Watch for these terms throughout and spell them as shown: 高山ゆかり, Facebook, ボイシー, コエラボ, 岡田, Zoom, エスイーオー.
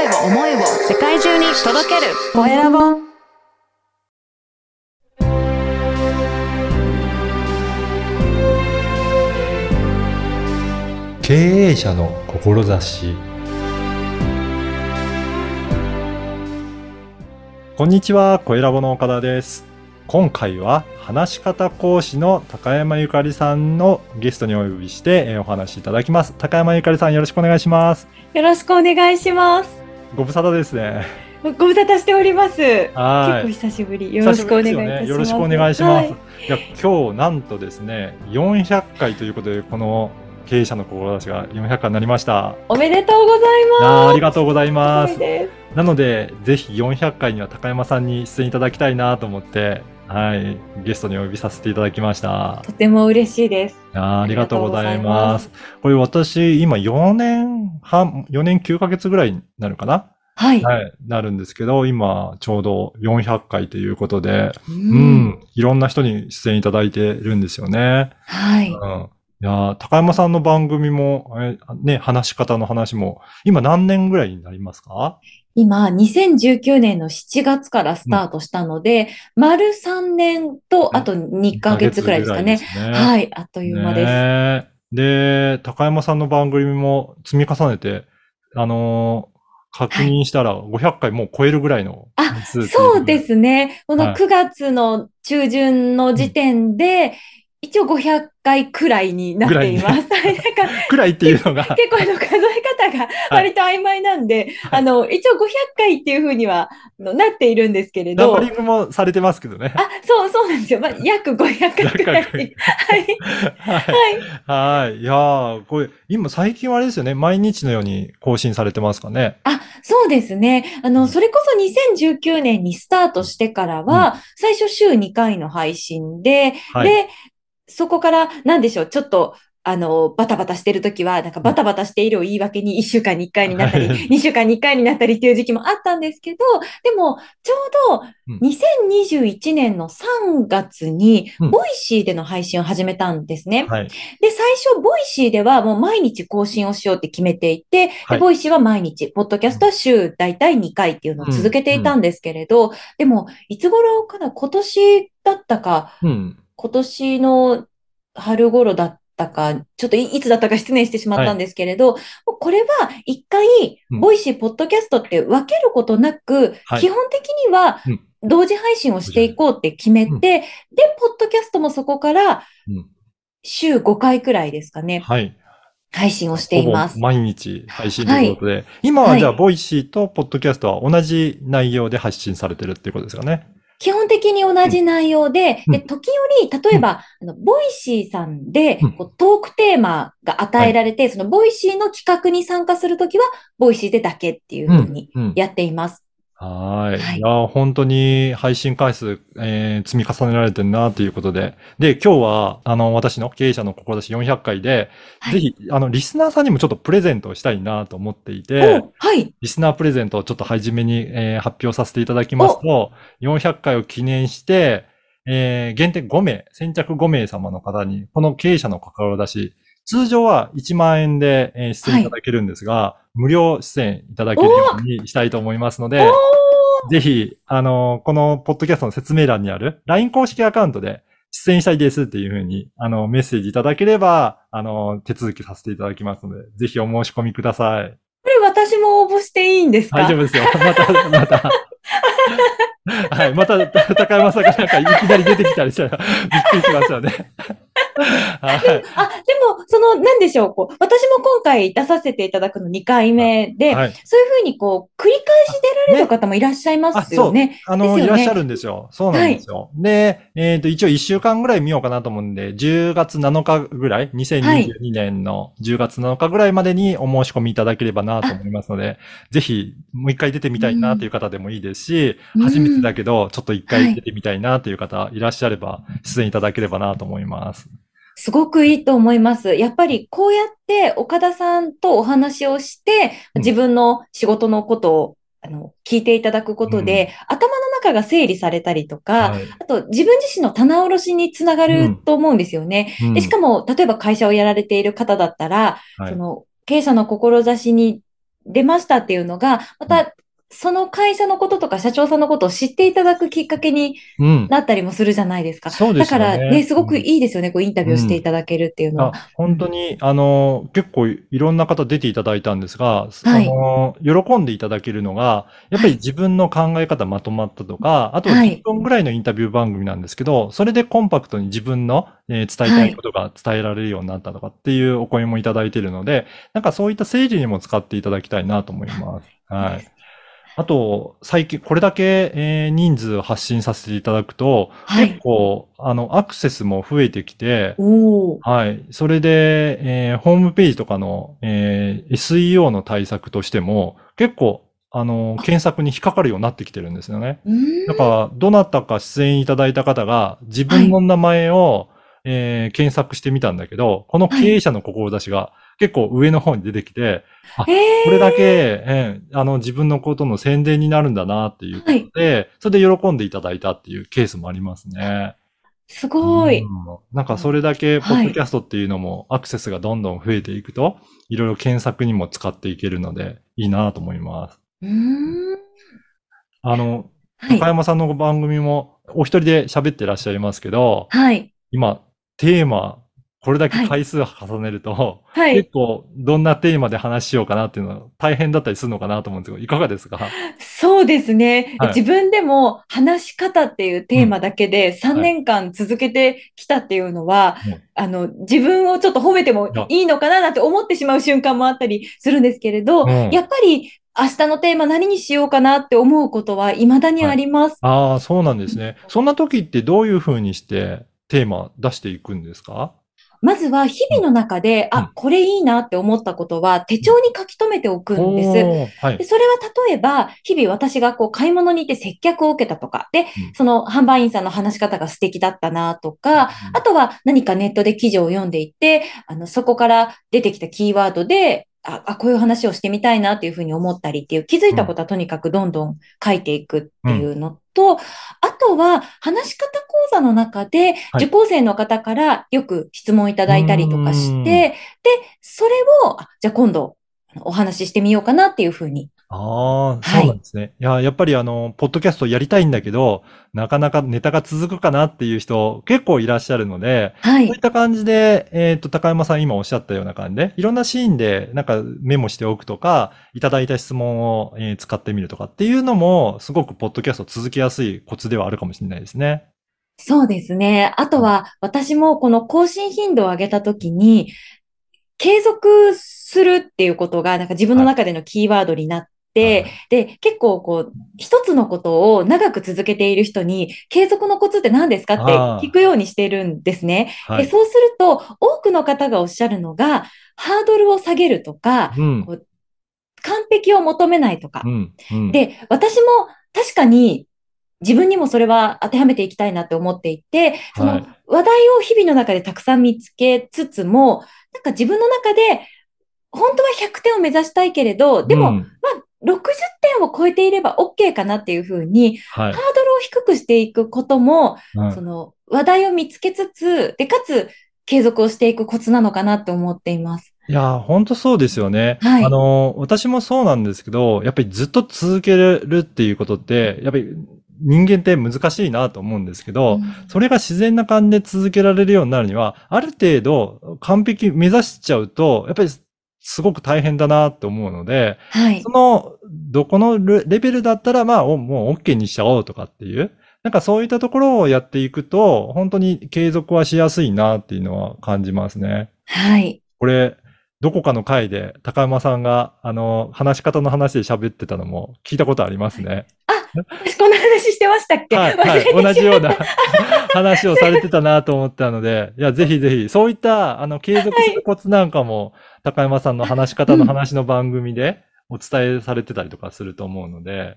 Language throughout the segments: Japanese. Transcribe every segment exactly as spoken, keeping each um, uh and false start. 声を思いを世界中に届けるコエラボ。経営者の志。こんにちは、コエラボの岡田です。今回は話し方講師の高山ゆかりさんのゲストにお呼びしてお話しいただきます。高山ゆかりさん、よろしくお願いします。よろしくお願いします。ご無沙汰ですね。ご無沙汰しております。結構久しぶり。よろしくお願いいたします。ですよね、よろしくお願いします、はい、いや今日なんとですねよんひゃっかいということで、この経営者の志がよんひゃっかいになりました。おめでとうございます。 あ, ありがとうございます。なのでぜひよんひゃっかいには高山さんに出演いただきたいなと思って、はい、ゲストにお呼びさせていただきました。とても嬉しいです。あ, ありがとうございます。これ私今よねんはんよねんきゅうかげつぐらいになるかな、はい、はい、なるんですけど、今ちょうどよんひゃっかいということで、うん、うん、いろんな人に出演いただいてるんですよね。はい、うん、いや、高山さんの番組も、えね、話し方の話も、今何年ぐらいになりますか？今、にせんじゅうきゅうねんのしちがつからスタートしたので、うん、丸さんねんと、あとにかげつくらいですかね。ね、はい、あっという間です、ね。で、高山さんの番組も積み重ねて、あのー、確認したらごひゃっかいもう超えるぐらいの数、はい。あ、そうですね。このくがつの中旬の時点で、はい、うん、一応ごひゃっかいくらいになっています。くらい、ね、くらいっていうのが。結構あの数え方が割と曖昧なんで、はい、あの、一応ごひゃっかいっていうふうにはなっているんですけれど。ナンバリングもされてますけどね。あ、そう、そうなんですよ。まあ、約ごひゃっかいくらい。はい。はい。はい。いやー、これ、今最近はあれですよね。毎日のように更新されてますかね。あ、そうですね。あの、それこそにせんじゅうきゅうねんにスタートしてからは、うん、最初週にかいの配信で、はい、で、そこから、なんでしょう、ちょっと、あの、バタバタしてるときは、なんかバタバタしているを言い訳にいっしゅうかんにいっかいになったり、にしゅうかんにいっかいになったりっていう時期もあったんですけど、でも、ちょうどにせんにじゅういちねんのさんがつに、ボイシーでの配信を始めたんですね。うん、はい、で、最初、ボイシーではもう毎日更新をしようって決めていて、でボイシーは毎日、ポッドキャストは週だいたいにかいっていうのを続けていたんですけれど、うんうん、でも、いつ頃かな、今年だったか、うん、今年の春頃だったか、ちょっと い, いつだったか失念してしまったんですけれど、はい、これは一回、ボイシー、ポッドキャストって分けることなく、はい、基本的には同時配信をしていこうって決めて、うん、で、ポッドキャストもそこから週ごかいくらいですかね。はい、配信をしています。毎日配信ということで、はい、今はじゃあ、はい、ボイシーとポッドキャストは同じ内容で発信されてるっていうことですかね。基本的に同じ内容で、うん、で時折、例えば、うん、あのボイシーさんで、うん、こうトークテーマが与えられて、はい、そのボイシーの企画に参加するときは、ボイシーでだけっていうふうにやっています。うんうん、はーい。はい、いや、本当に配信回数、えー、積み重ねられてるなということで。で、今日は、あの、私の経営者の志よんひゃっかいで、はい、ぜひ、あの、リスナーさんにもちょっとプレゼントをしたいなと思っていて、はい。リスナープレゼントをちょっと初めに、えー、発表させていただきますと、よんひゃっかいを記念して、えー、限定ごめい、先着ごめい様の方に、この経営者の志、通常はいちまんえんで出演いただけるんですが、はい、無料出演いただけるようにしたいと思いますので、ぜひ、あの、このポッドキャストの説明欄にある ライン 公式アカウントで出演したいですっていうふうに、あの、メッセージいただければ、あの、手続きさせていただきますので、ぜひお申し込みください。これ私も応募していいんですか？大丈夫ですよ。また、また。はい、また、高山さんがなんかいきなり出てきたりしたら、びっくりしましたよね。はい、でも、あ、でも、その、なんでしょう、こう、私も今回出させていただくのにかいめで、はい、そういうふうに、こう、繰り返し出られる方もいらっしゃいますよね。あ、ね、あそう、あの、ね、いらっしゃるんですよ。そうなんですよ。はい、で、えっ、ー、と、一応いっしゅうかんぐらい見ようかなと思うんで、じゅうがつなのかぐらい、にせんにじゅうにねんのじゅうがつなのかぐらいまでにお申し込みいただければなと思いますので、ぜひ、もう一回出てみたいなという方でもいいですし、うん、初めてだけど、ちょっと一回出てみたいなという方いらっしゃれば、出演いただければなと思います。すごくいいと思います。やっぱりこうやって岡田さんとお話をして、自分の仕事のことをあの聞いていただくことで、うん、頭の中が整理されたりとか、はい、あと自分自身の棚卸しにつながると思うんですよね。うんうん、でしかも、例えば会社をやられている方だったら、はい、その経営者の志に出ましたっていうのが、またその会社のこととか社長さんのことを知っていただくきっかけになったりもするじゃないですか。うん、そうですね。だからね、すごくいいですよね、うん、こうインタビューしていただけるっていうのは。うん、あ、本当に、あの、結構いろんな方出ていただいたんですが、はい、あの、喜んでいただけるのが、やっぱり自分の考え方まとまったとか、はい、あとじゅっぷんぐらいのインタビュー番組なんですけど、はい、それでコンパクトに自分の、えー、伝えたいことが伝えられるようになったとかっていうお声もいただいているので、はい、なんかそういった整理にも使っていただきたいなと思います。はい。あと、最近、これだけ、えー、人数発信させていただくと、はい、結構、あの、アクセスも増えてきて、はい。それで、えー、ホームページとかの、えー、エスイーオー の対策としても、結構、あの、検索に引っかかるようになってきてるんですよね。だから、どなたか出演いただいた方が、自分の名前を、はい、えー、検索してみたんだけど、この経営者の志が結構上の方に出てきて、はい、あ、これだけ、えー、あの自分のことの宣伝になるんだなっていうことで、はい、それで喜んでいただいたっていうケースもありますね。すごい、うん。なんかそれだけポッドキャストっていうのもアクセスがどんどん増えていくと、はい、いろいろ検索にも使っていけるのでいいなと思います。うーん、あの、はい、高山さんの番組もお一人で喋ってらっしゃいますけど、はい、今テーマ、これだけ回数を重ねると、はい、結構どんなテーマで話しようかなっていうのは大変だったりするのかなと思うんですけど、いかがですか？そうですね、はい。自分でも話し方っていうテーマだけでさんねんかん続けてきたっていうのは、うん、はい、あの、自分をちょっと褒めてもいいのかななんて思ってしまう瞬間もあったりするんですけれど、うん、やっぱり明日のテーマ何にしようかなって思うことは未だにあります。はい、ああ、そうなんですね。そんな時ってどういうふうにして、テーマ出していくんですか？まずは日々の中で、うん、あ、これいいなって思ったことは手帳に書き留めておくんです。はい、でそれは例えば、日々私がこう買い物に行って接客を受けたとか、で、うん、その販売員さんの話し方が素敵だったなとか、うん、あとは何かネットで記事を読んでいって、あのそこから出てきたキーワードで、ああ、こういう話をしてみたいなっていうふうに思ったりっていう、気づいたことはとにかくどんどん書いていくっていうのと、うん、あとは話し方講座の中で受講生の方からよく質問いただいたりとかして、はい、で、それを、じゃあ今度お話ししてみようかなっていうふうに。ああ、そうなんですね。はい、いや、やっぱりあの、ポッドキャストやりたいんだけど、なかなかネタが続くかなっていう人結構いらっしゃるので、はい、そういった感じで、えっと、高山さん今おっしゃったような感じで、いろんなシーンでなんかメモしておくとか、いただいた質問を、えー、使ってみるとかっていうのも、すごくポッドキャスト続きやすいコツではあるかもしれないですね。そうですね。あとは、私もこの更新頻度を上げたときに、継続するっていうことが、なんか自分の中でのキーワードになって、はいで、で、結構こう、一つのことを長く続けている人に、継続のコツって何ですかって聞くようにしているんですね。はい、でそうすると、多くの方がおっしゃるのが、ハードルを下げるとか、うん、こう完璧を求めないとか、うんうん。で、私も確かに自分にもそれは当てはめていきたいなって思っていて、その話題を日々の中でたくさん見つけつつも、なんか自分の中で、本当はひゃくてんを目指したいけれど、でも、うん、まあ、ろくじゅってんを超えていれば OK かなっていうふうに、はい、ハードルを低くしていくことも、うん、その話題を見つけつつ、で、かつ継続をしていくコツなのかなと思っています。いやー、本当そうですよね。はい、あの、私もそうなんですけど、やっぱりずっと続けるっていうことって、やっぱり人間って難しいなと思うんですけど、うん、それが自然な感じで続けられるようになるには、ある程度完璧目指しちゃうと、やっぱりすごく大変だなって思うので、はい、その、どこのレベルだったら、まあ、もう OK にしちゃおうとかっていう、なんかそういったところをやっていくと、本当に継続はしやすいなっていうのは感じますね。はい。これ、どこかの回で高山さんが、あの、話し方の話で喋ってたのも聞いたことありますね。はい、あ、私こんな話してましたっけ？はい、はい、同じような話をされてたなと思ったので、いや、ぜひぜひ、そういった、あの、継続するコツなんかも、はい、高山さんの話し方の話の番組でお伝えされてたりとかすると思うので、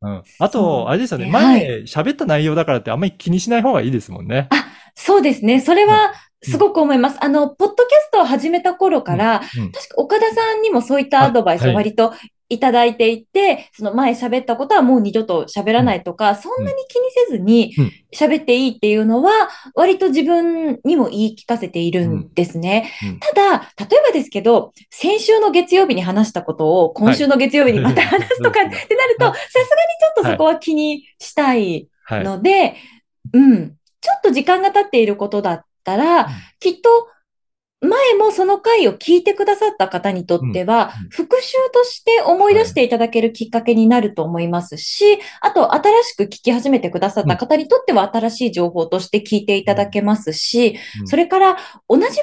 うん、あと、あれですよね、前喋った内容だからってあんまり気にしない方がいいですもんね。あ、そうですね。それはすごく思います。うん、あの、ポッドキャストを始めた頃から、うんうん、確か岡田さんにもそういったアドバイスを割と、はいはいいいただいていて、その前喋ったことはもう二度と喋らないとか、うん、そんなに気にせずに喋っていいっていうのは、割と自分にも言い聞かせているんですね。うんうん、ただ、例えばですけど、先週の月曜日に話したことを今週の月曜日にまた話すとかってなると、さすがにちょっとそこは気にしたいので、はいはい、うん、ちょっと時間が経っていることだったら、うん、きっと、前もその回を聞いてくださった方にとっては、復習として思い出していただけるきっかけになると思いますし、あと新しく聞き始めてくださった方にとっては新しい情報として聞いていただけますし、それから同じ話題であ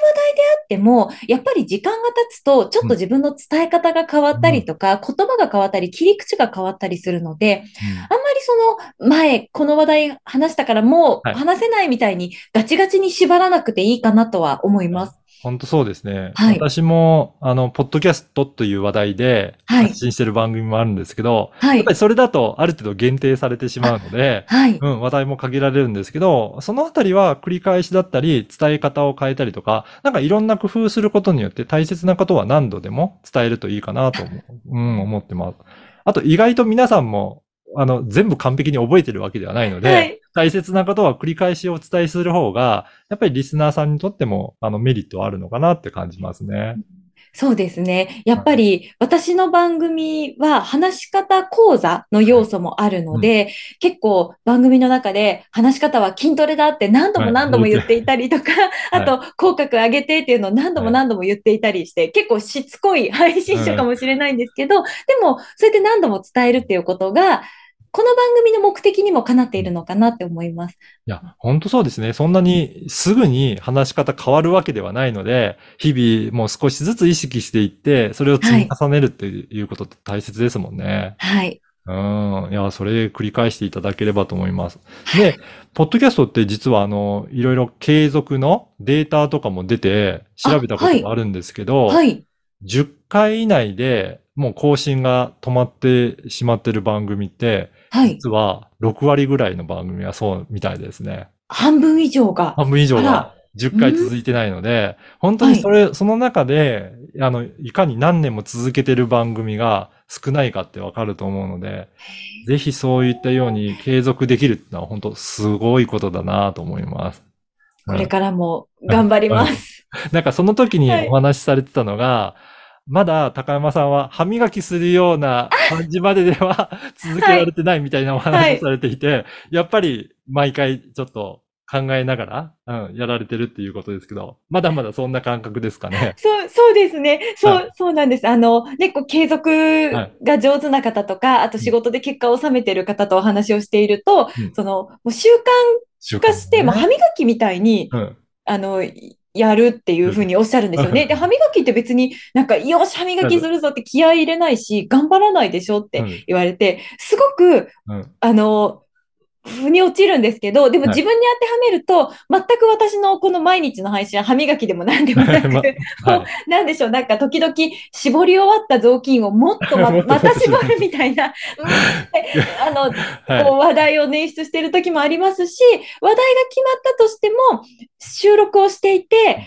っても、やっぱり時間が経つとちょっと自分の伝え方が変わったりとか、言葉が変わったり、切り口が変わったりするので、あんまりその前、この話題話したからもう話せないみたいにガチガチに縛らなくていいかなとは思います。本当そうですね。はい、私も、あの、ポッドキャストという話題で発信してる番組もあるんですけど、はい、やっぱりそれだとある程度限定されてしまうので、はい、うん、話題も限られるんですけど、そのあたりは繰り返しだったり、伝え方を変えたりとか、なんかいろんな工夫することによって大切なことは何度でも伝えるといいかなと思う、うん、思ってます。あと意外と皆さんも、あの、全部完璧に覚えてるわけではないので、はい、大切なことは繰り返しお伝えする方が、やっぱりリスナーさんにとっても、あの、メリットあるのかなって感じますね。そうですね。やっぱり私の番組は話し方講座の要素もあるので、はい、結構番組の中で話し方は筋トレだって何度も何度も言っていたりとか、はい、あと口角上げてっていうのを何度も何度も言っていたりして、はい、結構しつこい配信者かもしれないんですけど、はい、でもそうやって何度も伝えるっていうことが、この番組の目的にもかなっているのかなって思います。いや、本当そうですね。そんなにすぐに話し方変わるわけではないので、日々もう少しずつ意識していって、それを積み重ねるっていうことって大切ですもんね。はい。うん。いや、それ繰り返していただければと思います。で、ポッドキャストって実はあの、いろいろ継続のデータとかも出て調べたこともあるんですけど、はい、はい。じゅっかい以内でもう更新が止まってしまってる番組って、はい、実はろくわりぐらいの番組はそうみたいですね。半分以上が。半分以上がじゅっかい続いてないので、本当にそれ、はい、その中で、あの、いかに何年も続けてる番組が少ないかってわかると思うので、ぜひそういったように継続できるってのは本当すごいことだなと思います。これからも頑張ります。なんかその時にお話しされてたのが、はいまだ高山さんは歯磨きするような感じまででは続けられてないみたいなお話をされていて、はいはい、やっぱり毎回ちょっと考えながら、うん、やられてるっていうことですけど、まだまだそんな感覚ですかね。そう、そうですね。そう、はい、そうなんです。あの、ね、こう継続が上手な方とか、はい、あと仕事で結果を収めてる方とお話をしていると、うん、その、もう習慣化して、ね、もう歯磨きみたいに、うん、あの、やるっていうふうにおっしゃるんですよね。で、歯磨きって別になんか、よし、歯磨きするぞって気合い入れないし、頑張らないでしょって言われて、すごく、うん、あの、腑に落ちるんですけど、でも自分に当てはめると、はい、全く私のこの毎日の配信は歯磨きでも何でもなく、まはい、なんでしょう、なんか時々絞り終わった雑巾をもっと ま, また絞るみたいな、あの、はい、こう話題を捻出している時もありますし、話題が決まったとしても収録をしていて、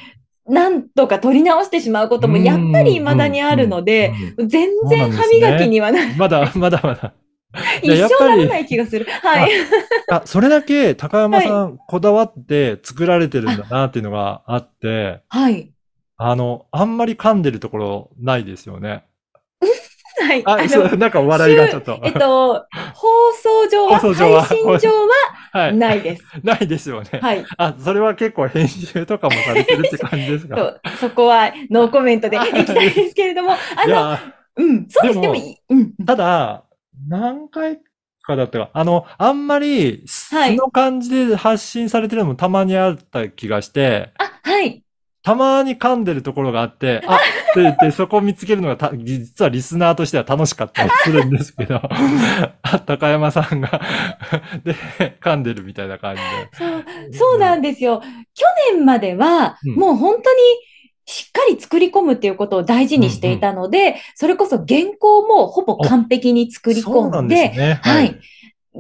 なんとか取り直してしまうこともやっぱり未だにあるので、全然歯磨きにはならない。まだまだまだ。一生ならない気がする。はい。あ、それだけ高山さんこだわって作られてるんだなっていうのがあって、はい。あの、あんまり噛んでるところないですよね。はい。あ、そう、なんか笑いがちょっと。えっと、放送上は、放送上は配信上はないです。ないですよね。はい。あ、それは結構編集とかもされてるって感じですか？そう、そこはノーコメントでいきたいですけれども、あの、うん、そうです。でもいい。うん。ただ、何回かだったか、あの、あんまり、素の感じで発信されてるのもたまにあった気がして、はい、あ、はい。たまに噛んでるところがあって、あって言って、そこを見つけるのがた、実はリスナーとしては楽しかったりするんですけど、高山さんが、で、噛んでるみたいな感じで。そう、そうなんですよ。去年までは、うん、もう本当に、しっかり作り込むっていうことを大事にしていたので、うんうん、それこそ原稿もほぼ完璧に作り込んで、んでね、はい。はい、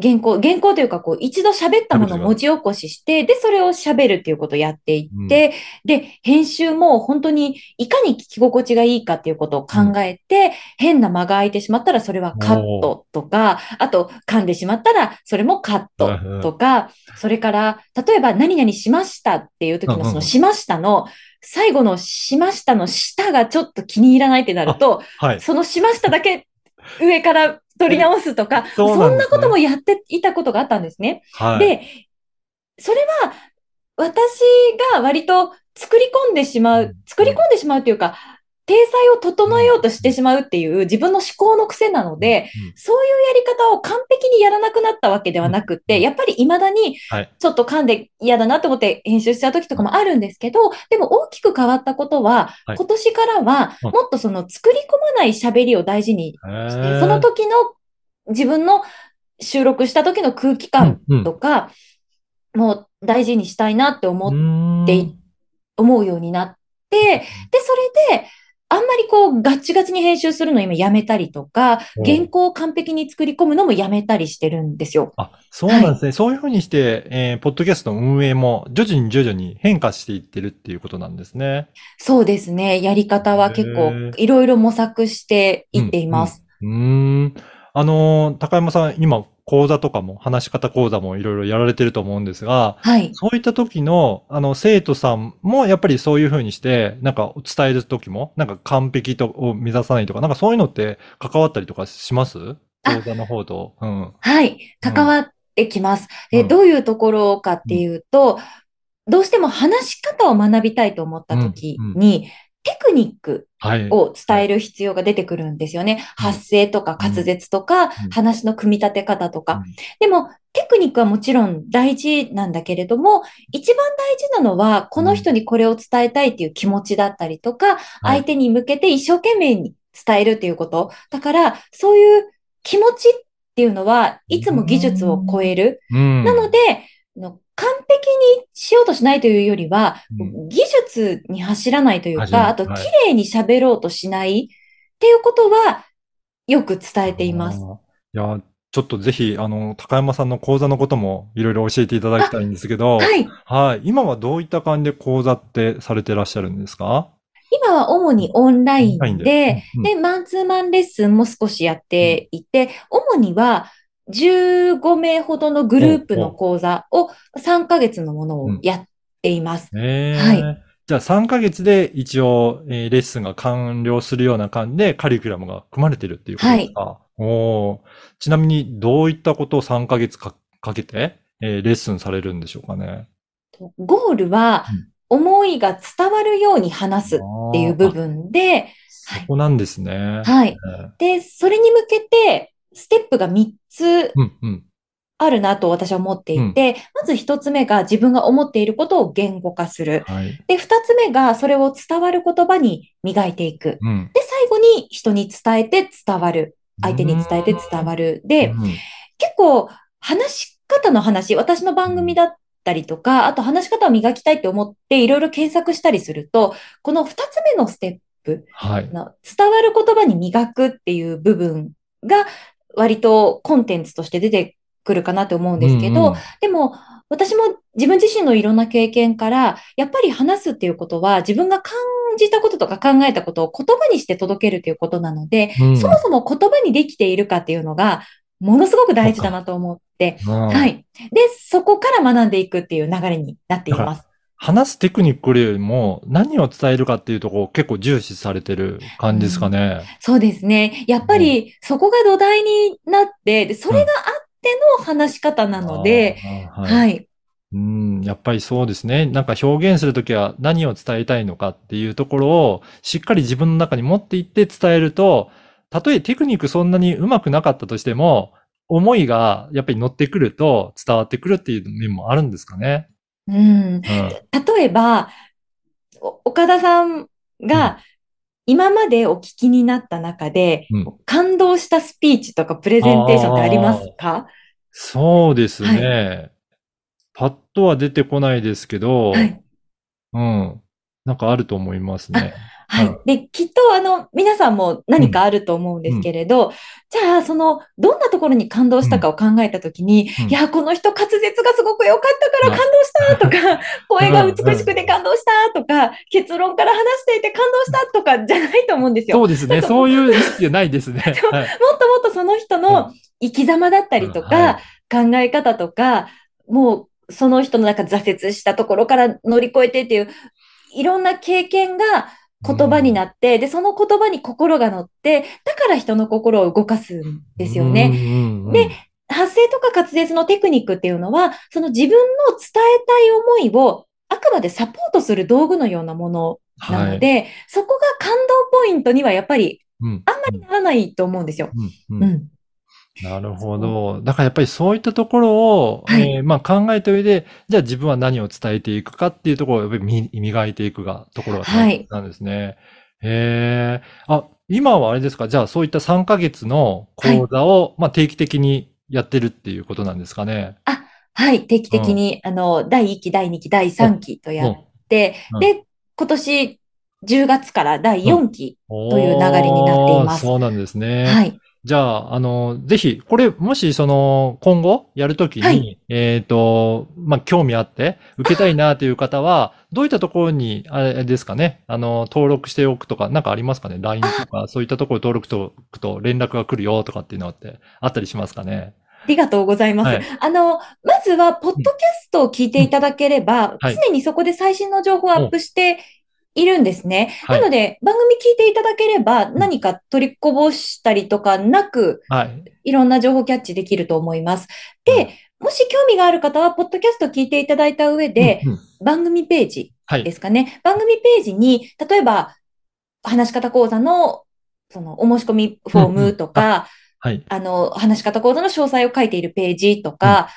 原稿、原稿というか、こう、一度喋ったものを文字起こしして、で、それを喋るっていうことをやっていって、うん、で、編集も本当にいかに聞き心地がいいかっていうことを考えて、うん、変な間が空いてしまったらそれはカットとか、あと噛んでしまったらそれもカットとか、それから、例えば何々しましたっていう時のそのしましたの、最後のしましたの下がちょっと気に入らないってなると、はい、そのしましただけ上から、取り直すとか、そんなこともやっていたことがあったんですね。はい、で、それは私が割と作り込んでしまう、作り込んでしまうというか、体裁を整えようとしてしまうっていう自分の思考の癖なので、うん、そういうやり方を完璧にやらなくなったわけではなくって、うん、やっぱり未だにちょっと噛んで嫌だなと思って編集しちゃう時とかもあるんですけど、でも大きく変わったことは、はい、今年からはもっとその作り込まない喋りを大事にして、はい、その時の自分の収録した時の空気感とか、うんうん、もう大事にしたいなって思って、思うようになって、で、それで、あんまりこうガッチガチに編集するの今やめたりとか、原稿を完璧に作り込むのもやめたりしてるんですよ。あ、そうなんですね。はい、そういうふうにして、えー、ポッドキャストの運営も徐々に徐々に変化していってるっていうことなんですね。そうですね。やり方は結構いろいろ模索していっています。うんうん、うーんあのー、高山さん、今講座とかも話し方講座もいろいろやられてると思うんですが、はい、そういった時のあの生徒さんもやっぱりそういうふうにしてなんか伝える時もなんか完璧とを目指さないとかなんかそういうのって関わったりとかします？講座の方と、うん、はい関わってきます。うん、でどういうところかっていうと、うん、どうしても話し方を学びたいと思った時に。うんうんテクニックを伝える必要が出てくるんですよね。はいはい、発声とか滑舌とか、うん、話の組み立て方とか、うん。でもテクニックはもちろん大事なんだけれども、一番大事なのはこの人にこれを伝えたいっていう気持ちだったりとか、うん、相手に向けて一生懸命に伝えるっていうこと。だからそういう気持ちっていうのはいつも技術を超える。うんうん、なので、完璧にしようとしないというよりは、うん、技術に走らないというか、あと綺麗に喋ろうとしないっていうことはよく伝えています。いや、ちょっとぜひ、あの、高山さんの講座のこともいろいろ教えていただきたいんですけど、はい、はい。今はどういった感じで講座ってされてらっしゃるんですか？今は主にオンラインで、オンラインで、うん、で、マンツーマンレッスンも少しやっていて、うん、主には、じゅうごめいほどのグループの講座をさんかげつのものをやっています。うんえー、はい。じゃあさんかげつで一応、えー、レッスンが完了するような感じでカリキュラムが組まれてるっていうことですか？はい、おー。ちなみにどういったことをさんかげつ か, かけて、えー、レッスンされるんでしょうかね？ゴールは思いが伝わるように話すっていう部分で、うん、そこなんですね。はい。で、それに向けてステップがみっつあるなと私は思っていて、うんうん、まずひとつめが自分が思っていることを言語化する。はい、で、ふたつめがそれを伝わる言葉に磨いていく。うん、で、最後に人に伝えて伝わる。相手に伝えて伝わる。で、うん、結構話し方の話、私の番組だったりとか、あと話し方を磨きたいって思っていろいろ検索したりすると、このふたつめのステップ、はい、伝わる言葉に磨くっていう部分が、割とコンテンツとして出てくるかなと思うんですけど、うんうん、でも私も自分自身のいろんな経験から、やっぱり話すっていうことは自分が感じたこととか考えたことを言葉にして届けるということなので、うん、そもそも言葉にできているかっていうのがものすごく大事だなと思って、はい。で、そこから学んでいくっていう流れになっています。話すテクニックよりも何を伝えるかっていうところを結構重視されてる感じですかね。うん、そうですね。やっぱりそこが土台になって、でそれがあっての話し方なので、うん、はい、はいうん。やっぱりそうですね。なんか表現するときは何を伝えたいのかっていうところをしっかり自分の中に持っていって伝えると、たとえテクニックそんなにうまくなかったとしても、思いがやっぱり乗ってくると伝わってくるっていう面もあるんですかね。うんうん、例えば、岡田さんが今までお聞きになった中で、うん、感動したスピーチとかプレゼンテーションってありますか？そうですね、はい。パッとは出てこないですけど、はい、うん。なんかあると思いますね。はい。で、きっと、あの、皆さんも何かあると思うんですけれど、うん、じゃあ、その、どんなところに感動したかを考えたときに、うん、いや、この人滑舌がすごく良かったから感動したとか、声が美しくて感動したとか、結論から話していて感動したとかじゃないと思うんですよ。そうですね。そういう意識はないですね。もっともっとその人の生き様だったりとか、うん、考え方とか、もう、その人のなんか挫折したところから乗り越えてっていう、いろんな経験が、言葉になって、で、その言葉に心が乗って、だから人の心を動かすんですよね。うんうんうん、で、発声とか滑舌のテクニックっていうのは、その自分の伝えたい思いをあくまでサポートする道具のようなものなので、はい、そこが感動ポイントにはやっぱりあんまりならないと思うんですよ。うんうんうんうんなるほど。だからやっぱりそういったところを、はいえー、まあ考えた上で、じゃあ自分は何を伝えていくかっていうところをやっぱり磨いていくが、ところが大事なんですね。はい、へー。あ、今はあれですか？じゃあそういったさんかげつの講座を、はい、まあ定期的にやってるっていうことなんですかね。あ、はい。定期的に、うん、あの、だいいっき、だいにき、だいさんきとやって、うんうん、で、今年じゅうがつからだいよんきという流れになっています。うん、そうなんですね。はい。じゃあ、あの、ぜひ、これ、もし、その、今後、やるときに、はい、えっと、まあ、興味あって、受けたいなという方は、どういったところに、あれですかね、あの、登録しておくとか、なんかありますかね ?ライン とか、そういったところ登録しておくと、連絡が来るよとかっていうのって、あったりしますかねありがとうございます。はい、あの、まずは、ポッドキャストを聞いていただければ、うんはい、常にそこで最新の情報をアップして、いるんですね。はい、なので、番組聞いていただければ、何か取りこぼしたりとかなく、はい、いろんな情報キャッチできると思います。で、もし興味がある方は、ポッドキャスト聞いていただいた上で、うんうん、番組ページですかね。はい、番組ページに、例えば、話し方講座の、その、お申し込みフォームとか、うんうん、あ、はい、あの、話し方講座の詳細を書いているページとか、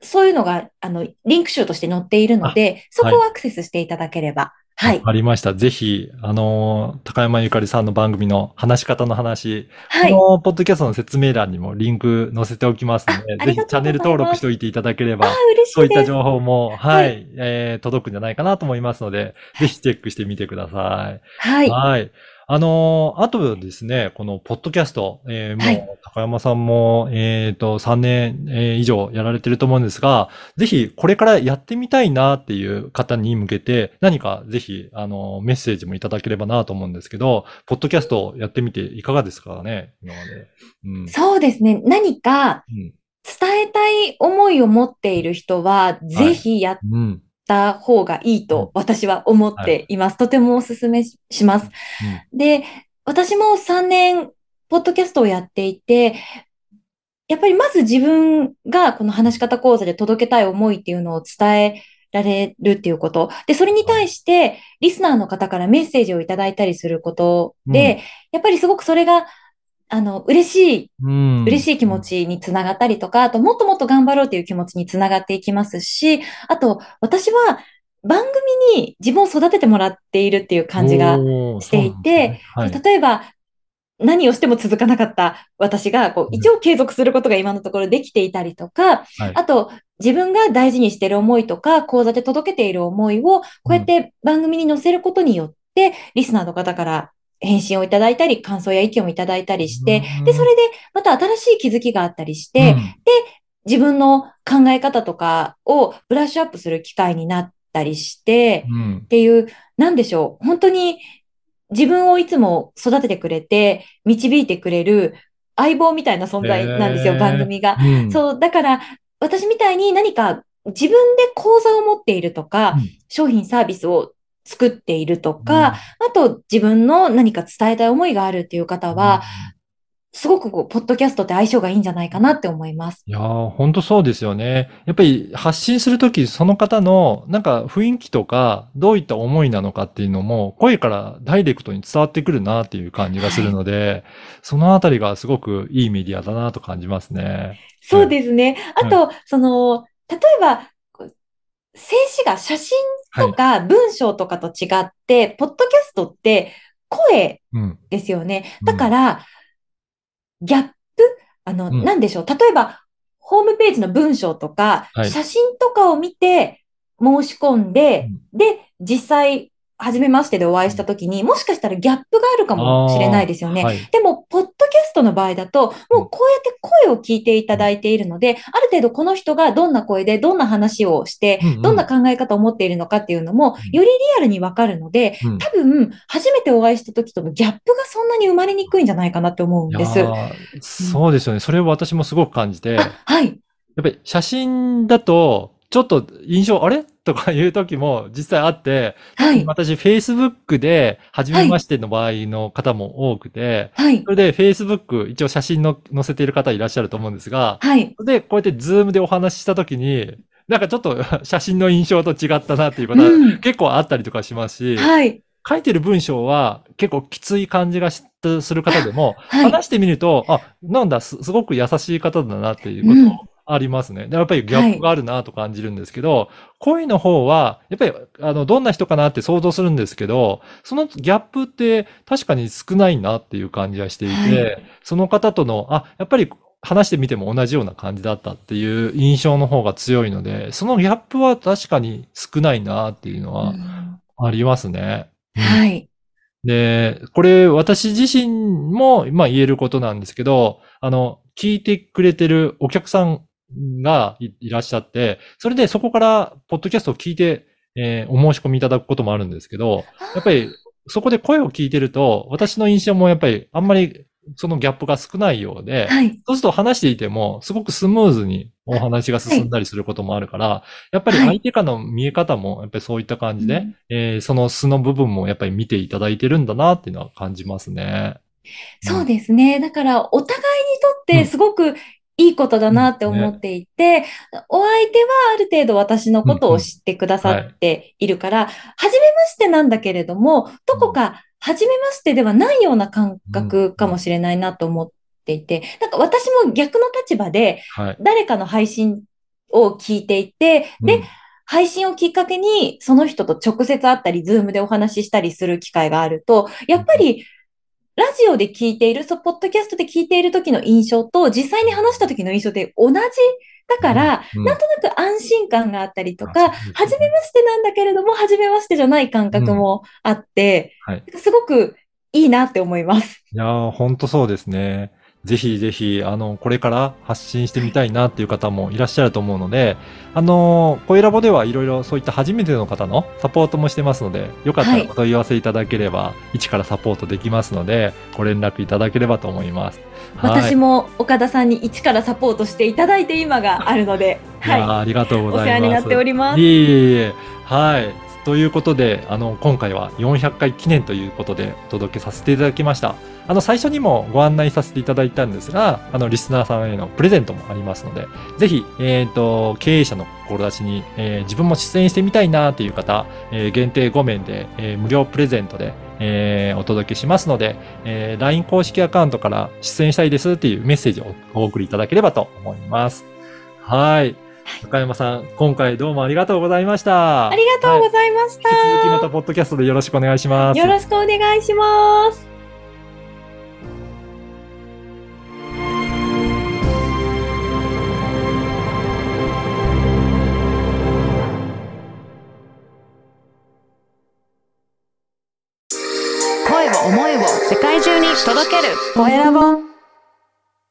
うん、そういうのが、あの、リンク集として載っているので、そこをアクセスしていただければ。はいはい。ありました。ぜひ、あのー、高山ゆかりさんの番組の話し方の話、はい、このポッドキャストの説明欄にもリンク載せておきますので、ぜひチャンネル登録しておいていただければ、そういった情報も、はい、はい、えー、届くんじゃないかなと思いますので、ぜひチェックしてみてください。はい。はい。あのー、あとですね、このポッドキャスト、えー、もう高山さんも、はい、えっと、さんねん、えー、以上やられてると思うんですが、ぜひこれからやってみたいなっていう方に向けて、何かぜひ、あのー、メッセージもいただければなと思うんですけど、ポッドキャストやってみていかがですかね、今まで。うん、そうですね、何か伝えたい思いを持っている人は、うん、ぜひやって、はいうんた方がいいと私は思っています。はい、とてもお勧めします。うん、で、私もさんねんポッドキャストをやっていて、やっぱりまず自分がこの話し方講座で届けたい思いっていうのを伝えられるっていうこと。で、それに対してリスナーの方からメッセージをいただいたりすることで、うん、やっぱりすごくそれがあの、嬉しい、うん、嬉しい気持ちにつながったりとか、あと、もっともっと頑張ろうという気持ちにつながっていきますし、あと、私は番組に自分を育ててもらっているっていう感じがしていて、ねはい、例えば、何をしても続かなかった私がこう、一応継続することが今のところできていたりとか、はい、あと、自分が大事にしている思いとか、講座で届けている思いを、こうやって番組に載せることによって、うん、リスナーの方から、返信をいただいたり、感想や意見をいただいたりして、で、それでまた新しい気づきがあったりして、うん、で、自分の考え方とかをブラッシュアップする機会になったりして、うん、っていう、なんでしょう、本当に自分をいつも育ててくれて、導いてくれる相棒みたいな存在なんですよ、えー、番組が。うん、そう、だから私みたいに何か自分で講座を持っているとか、うん、商品サービスを作っているとか、うん、あと自分の何か伝えたい思いがあるっていう方は、うん、すごくこう、ポッドキャストって相性がいいんじゃないかなって思います。いやー、ほんとそうですよね。やっぱり発信するとき、その方のなんか雰囲気とか、どういった思いなのかっていうのも、声からダイレクトに伝わってくるなっていう感じがするので、はい、そのあたりがすごくいいメディアだなと感じますね。そうですね。うん、あと、うん、その、例えば、静止画、写真とか文章とかと違って、はい、ポッドキャストって声ですよね。うん、だから、うん、ギャップあの、うん、何でしょう。例えば、ホームページの文章とか、はい、写真とかを見て申し込んで、うん、で、実際、初めましてでお会いしたときに、もしかしたらギャップがあるかもしれないですよね。はい、でも、ポッドキャストの場合だと、もうこうやって声を聞いていただいているので、ある程度この人がどんな声で、どんな話をして、うんうん、どんな考え方を持っているのかっていうのも、よりリアルにわかるので、うん、多分、初めてお会いしたときとのギャップがそんなに生まれにくいんじゃないかなって思うんです。うん、そうですよね。それを私もすごく感じて。はい。やっぱり写真だと、ちょっと印象、あれとかいう時も実際あって、はい、私 Facebook で初めましての場合の方も多くて、はい、それで Facebook 一応写真の載せている方いらっしゃると思うんですが、はい、でこうやって Zoom でお話しした時になんかちょっと写真の印象と違ったなっていうことは結構あったりとかしますし、うんはい、書いてる文章は結構きつい感じがする方でも、はい、話してみるとあなんだ す, すごく優しい方だなっていうことを、うんありますね。で、やっぱりギャップがあるなと感じるんですけど、はい、声の方は、やっぱり、あの、どんな人かなって想像するんですけど、そのギャップって確かに少ないなっていう感じがしていて、はい、その方との、あ、やっぱり話してみても同じような感じだったっていう印象の方が強いので、そのギャップは確かに少ないなっていうのはありますね。うん、はい。で、これ私自身も、まあ言えることなんですけど、あの、聞いてくれてるお客さんが い, いらっしゃって、それでそこからポッドキャストを聞いて、えー、お申し込みいただくこともあるんですけど、やっぱりそこで声を聞いてると、私の印象もやっぱりあんまりそのギャップが少ないようで、はい、そうすると話していてもすごくスムーズにお話が進んだりすることもあるから、はい、やっぱり相手からの見え方もやっぱりそういった感じで、はいえー、その素の部分もやっぱり見ていただいてるんだなっていうのは感じますね。そうですね。だからお互いにとってすごく、うんいいことだなって思っていて、ね、お相手はある程度私のことを知ってくださっているから、うんうんはい、初めましてなんだけれども、どこか初めましてではないような感覚かもしれないなと思っていて、なんか私も逆の立場で、誰かの配信を聞いていて、はい、で、うん配信をきっかけにその人と直接会ったり、ズームでお話ししたりする機会があると、やっぱり、うんラジオで聞いている、そう、ポッドキャストで聞いている時の印象と、実際に話した時の印象って同じだから、うんうん、なんとなく安心感があったりとか、初めましてなんだけれども、初めましてじゃない感覚もあって、うんはい、すごくいいなって思います。いやー、ほんとそうですね。ぜひぜひ、あの、これから発信してみたいなっていう方もいらっしゃると思うので、あの、声ラボではいろいろそういった初めての方のサポートもしてますので、よかったらお問い合わせいただければ、はい、一からサポートできますので、ご連絡いただければと思います。私も岡田さんに一からサポートしていただいて今があるので、はい。いや、ありがとうございます。お世話になっております。いえいえいえ。はい。ということで、あの、今回はよんひゃっかい記念ということでお届けさせていただきました。あの、最初にもご案内させていただいたんですが、あの、リスナーさんへのプレゼントもありますので、ぜひ、えっと、経営者の志に、えー、自分も出演してみたいなという方、えー、限定ごめいで、えー、無料プレゼントで、えー、お届けしますので、えー、ライン 公式アカウントから出演したいですっていうメッセージをお送りいただければと思います。はい。中山さん、今回どうもありがとうございました。ありがとうございました。はい、引き続きまたポッドキャストでよろしくお願いします。よろしくお願いします。声を思いを世界中に届けるコエラボ。